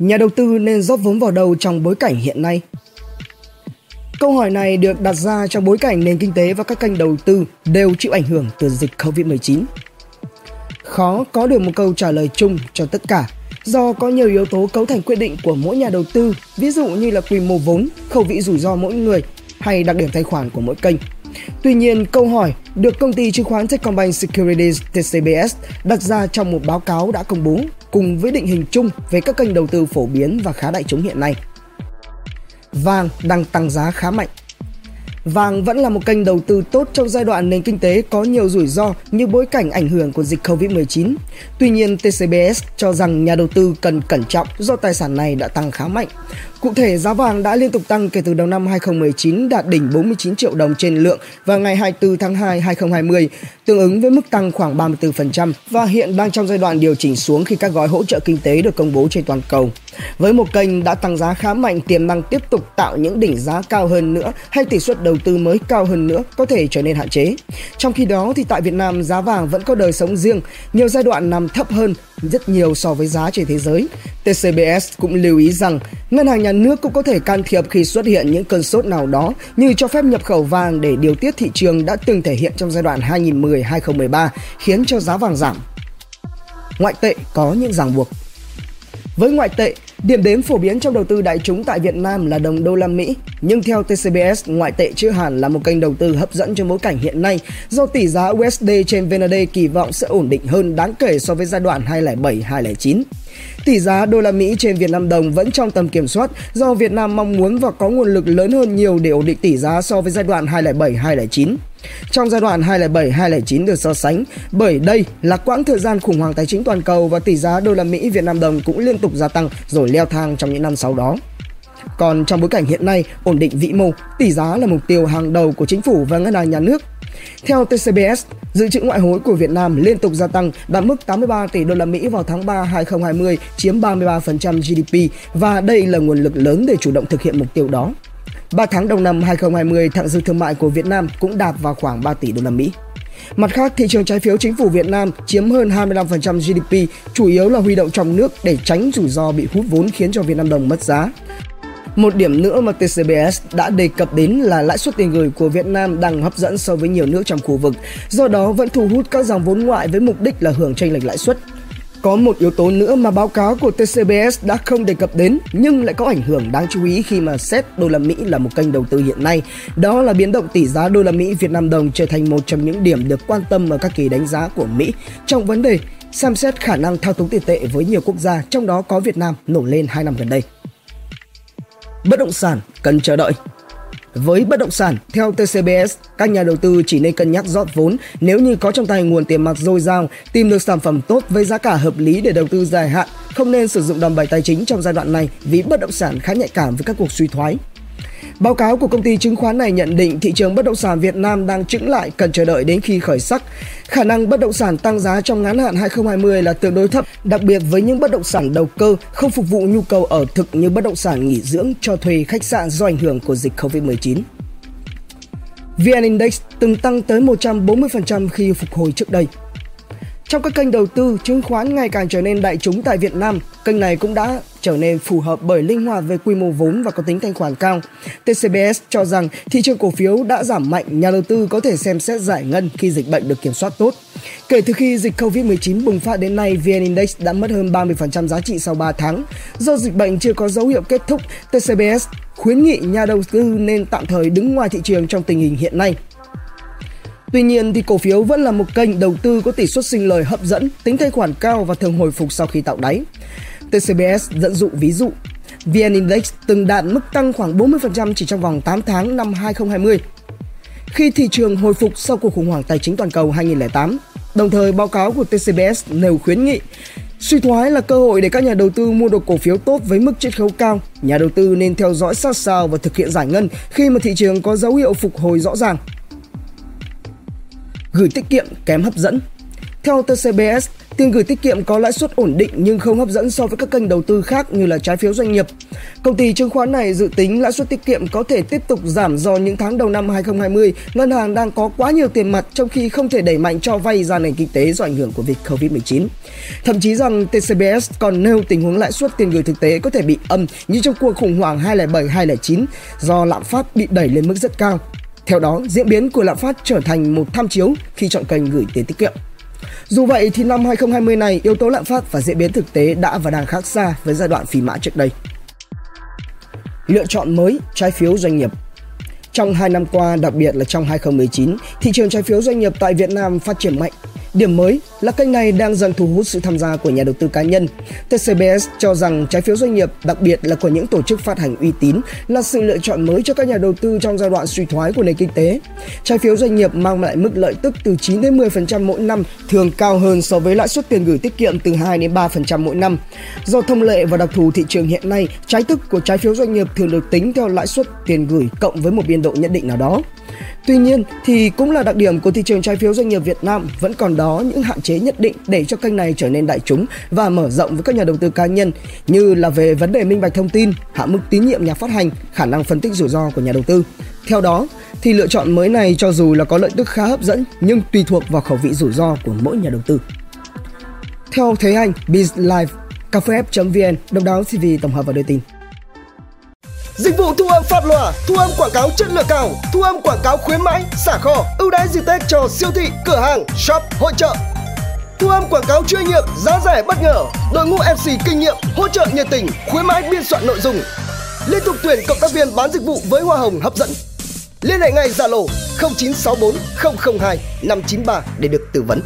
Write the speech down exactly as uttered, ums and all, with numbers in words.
Nhà đầu tư nên rót vốn vào đâu trong bối cảnh hiện nay? Câu hỏi này được đặt ra trong bối cảnh nền kinh tế và các kênh đầu tư đều chịu ảnh hưởng từ dịch Covid mười chín. Khó có được một câu trả lời chung cho tất cả, do có nhiều yếu tố cấu thành quyết định của mỗi nhà đầu tư, ví dụ như là quy mô vốn, khẩu vị rủi ro mỗi người hay đặc điểm tài khoản của mỗi kênh. Tuy nhiên, câu hỏi được công ty chứng khoán Techcom Securities T C B S đặt ra trong một báo cáo đã công bố cùng với định hình chung về các kênh đầu tư phổ biến và khá đại chúng hiện nay. Vàng đang tăng giá khá mạnh. Vàng vẫn là một kênh đầu tư tốt trong giai đoạn nền kinh tế có nhiều rủi ro như bối cảnh ảnh hưởng của dịch Covid mười chín. Tuy nhiên, T C B S cho rằng nhà đầu tư cần cẩn trọng do tài sản này đã tăng khá mạnh. Cụ thể, giá vàng đã liên tục tăng kể từ đầu năm hai không một chín đạt đỉnh bốn mươi chín triệu đồng trên lượng vào ngày hai mươi tư tháng hai năm hai nghìn không trăm hai mươi, tương ứng với mức tăng khoảng ba mươi tư phần trăm và hiện đang trong giai đoạn điều chỉnh xuống khi các gói hỗ trợ kinh tế được công bố trên toàn cầu. Với một kênh đã tăng giá khá mạnh, tiềm năng tiếp tục tạo những đỉnh giá cao hơn nữa hay tỷ suất đầu tư mới cao hơn nữa có thể trở nên hạn chế. Trong khi đó thì tại Việt Nam, giá vàng vẫn có đời sống riêng, nhiều giai đoạn nằm thấp hơn rất nhiều so với giá trên thế giới. T C B S cũng lưu ý rằng ngân hàng nhà nước cũng có thể can thiệp khi xuất hiện những cơn sốt nào đó, như cho phép nhập khẩu vàng để điều tiết thị trường đã từng thể hiện trong giai đoạn hai nghìn không trăm mười đến hai nghìn không trăm mười ba, khiến cho giá vàng giảm. Ngoại tệ có những ràng buộc. Với ngoại tệ, điểm đến phổ biến trong đầu tư đại chúng tại Việt Nam là đồng đô la Mỹ, nhưng theo T C B S, ngoại tệ chưa hẳn là một kênh đầu tư hấp dẫn trong bối cảnh hiện nay, do tỷ giá U S D trên V N D kỳ vọng sẽ ổn định hơn đáng kể so với giai đoạn hai không không bảy đến hai không không chín. Tỷ giá đô la Mỹ trên Việt Nam đồng vẫn trong tầm kiểm soát do Việt Nam mong muốn và có nguồn lực lớn hơn nhiều để ổn định tỷ giá so với giai đoạn hai không không bảy đến hai không không chín. Trong giai đoạn hai không không bảy đến hai không không chín được so sánh bởi đây là quãng thời gian khủng hoảng tài chính toàn cầu và tỷ giá đô la Mỹ Việt Nam đồng cũng liên tục gia tăng rồi leo thang trong những năm sau đó. Còn trong bối cảnh hiện nay, ổn định vĩ mô, tỷ giá là mục tiêu hàng đầu của chính phủ và ngân hàng nhà nước. Theo T C B S, dự trữ ngoại hối của Việt Nam liên tục gia tăng, đạt mức tám mươi ba tỷ đô la Mỹ vào tháng ba năm hai nghìn không trăm hai mươi, chiếm ba mươi ba phần trăm G D P và đây là nguồn lực lớn để chủ động thực hiện mục tiêu đó. ba tháng đầu năm hai nghìn không trăm hai mươi, thặng dư thương mại của Việt Nam cũng đạt vào khoảng ba tỷ đô la Mỹ. Mặt khác, thị trường trái phiếu chính phủ Việt Nam chiếm hơn hai mươi lăm phần trăm G D P, chủ yếu là huy động trong nước để tránh rủi ro bị hút vốn khiến cho Việt Nam đồng mất giá. Một điểm nữa mà T C B S đã đề cập đến là lãi suất tiền gửi của Việt Nam đang hấp dẫn so với nhiều nước trong khu vực, do đó vẫn thu hút các dòng vốn ngoại với mục đích là hưởng chênh lệch lãi suất. Có một yếu tố nữa mà báo cáo của T C B S đã không đề cập đến nhưng lại có ảnh hưởng đáng chú ý khi mà xét đô la Mỹ là một kênh đầu tư hiện nay, đó là biến động tỷ giá đô la Mỹ Việt Nam đồng trở thành một trong những điểm được quan tâm ở các kỳ đánh giá của Mỹ trong vấn đề xem xét khả năng thao túng tiền tệ với nhiều quốc gia, trong đó có Việt Nam nổi lên hai năm gần đây. Bất động sản cần chờ đợi. Với bất động sản, theo T C B S, các nhà đầu tư chỉ nên cân nhắc rót vốn nếu như có trong tay nguồn tiền mặt dồi dào, tìm được sản phẩm tốt với giá cả hợp lý để đầu tư dài hạn, không nên sử dụng đòn bẩy tài chính trong giai đoạn này vì bất động sản khá nhạy cảm với các cuộc suy thoái. Báo cáo của công ty chứng khoán này nhận định thị trường bất động sản Việt Nam đang chững lại, cần chờ đợi đến khi khởi sắc. Khả năng bất động sản tăng giá trong ngắn hạn hai nghìn không trăm hai mươi là tương đối thấp, đặc biệt với những bất động sản đầu cơ không phục vụ nhu cầu ở thực như bất động sản nghỉ dưỡng, cho thuê, khách sạn do ảnh hưởng của dịch Covid mười chín. vê en Index từng tăng tới một trăm bốn mươi phần trăm khi phục hồi trước đây. Trong các kênh đầu tư chứng khoán ngày càng trở nên đại chúng tại Việt Nam, kênh này cũng đã trở nên phù hợp bởi linh hoạt về quy mô vốn và có tính thanh khoản cao. T C B S cho rằng thị trường cổ phiếu đã giảm mạnh, nhà đầu tư có thể xem xét giải ngân khi dịch bệnh được kiểm soát tốt. Kể từ khi dịch Covid mười chín bùng phát đến nay, vê en Index đã mất hơn ba mươi phần trăm giá trị sau ba tháng. Do dịch bệnh chưa có dấu hiệu kết thúc, T C B S khuyến nghị nhà đầu tư nên tạm thời đứng ngoài thị trường trong tình hình hiện nay. Tuy nhiên thì cổ phiếu vẫn là một kênh đầu tư có tỷ suất sinh lời hấp dẫn, tính thanh khoản cao và thường hồi phục sau khi tạo đáy. T C B S dẫn dụ ví dụ, vê en Index từng đạt mức tăng khoảng bốn mươi phần trăm chỉ trong vòng tám tháng năm hai nghìn không trăm hai mươi, khi thị trường hồi phục sau cuộc khủng hoảng tài chính toàn cầu hai nghìn không trăm lẻ tám. Đồng thời, báo cáo của T C B S nêu khuyến nghị suy thoái là cơ hội để các nhà đầu tư mua được cổ phiếu tốt với mức chiết khấu cao. Nhà đầu tư nên theo dõi sát sao và thực hiện giải ngân khi mà thị trường có dấu hiệu phục hồi rõ ràng. Gửi tiết kiệm kém hấp dẫn. Theo T C B S, Tiền gửi tiết kiệm có lãi suất ổn định nhưng không hấp dẫn so với các kênh đầu tư khác như là trái phiếu doanh nghiệp. Công ty chứng khoán này dự tính lãi suất tiết kiệm có thể tiếp tục giảm do những tháng đầu năm hai không hai không, ngân hàng đang có quá nhiều tiền mặt trong khi không thể đẩy mạnh cho vay ra nền kinh tế do ảnh hưởng của dịch Covid mười chín. Thậm chí rằng tê xê bê ét còn nêu tình huống lãi suất tiền gửi thực tế có thể bị âm như trong cuộc khủng hoảng hai không không bảy hai không không chín do lạm phát bị đẩy lên mức rất cao. Theo đó, diễn biến của lạm phát trở thành một tham chiếu khi chọn kênh gửi tiền tiết kiệm. Dù vậy thì năm hai không hai không này, yếu tố lạm phát và diễn biến thực tế đã và đang khác xa với giai đoạn phi mã trước đây. Lựa chọn mới trái phiếu doanh nghiệp. Trong hai năm qua, đặc biệt là trong hai không một chín, thị trường trái phiếu doanh nghiệp tại Việt Nam phát triển mạnh. Điểm mới là kênh này đang dần thu hút sự tham gia của nhà đầu tư cá nhân. tê xê bê ét cho rằng trái phiếu doanh nghiệp, đặc biệt là của những tổ chức phát hành uy tín, là sự lựa chọn mới cho các nhà đầu tư trong giai đoạn suy thoái của nền kinh tế. Trái phiếu doanh nghiệp mang lại mức lợi tức từ chín đến mười phần trăm mỗi năm, thường cao hơn so với lãi suất tiền gửi tiết kiệm từ hai đến ba phần trăm mỗi năm. Do thông lệ và đặc thù thị trường hiện nay, trái tức của trái phiếu doanh nghiệp thường được tính theo lãi suất tiền gửi cộng với một biên độ nhất định nào đó. Tuy nhiên thì cũng là đặc điểm của thị trường trái phiếu doanh nghiệp Việt Nam, vẫn còn đó những hạn chế nhất định để cho kênh này trở nên đại chúng và mở rộng với các nhà đầu tư cá nhân, như là về vấn đề minh bạch thông tin, hạ mức tín nhiệm nhà phát hành, khả năng phân tích rủi ro của nhà đầu tư. Theo đó thì lựa chọn mới này cho dù là có lợi tức khá hấp dẫn nhưng tùy thuộc vào khẩu vị rủi ro của mỗi nhà đầu tư. Theo Thế Anh, BizLive, CafeF.vn, Đông Đáo ti vi tổng hợp và đưa tin. Dịch vụ thu âm phát loa, thu âm quảng cáo chất lượng cao, thu âm quảng cáo khuyến mãi, xả kho, ưu đãi dịp Tết cho siêu thị, cửa hàng, shop, hội chợ. Thu âm quảng cáo chuyên nghiệp, giá rẻ bất ngờ, đội ngũ em xê kinh nghiệm, hỗ trợ nhiệt tình, khuyến mãi biên soạn nội dung. Liên tục tuyển cộng tác viên bán dịch vụ với hoa hồng hấp dẫn. Liên hệ ngay Zalo không chín sáu bốn không không hai năm chín ba để được tư vấn.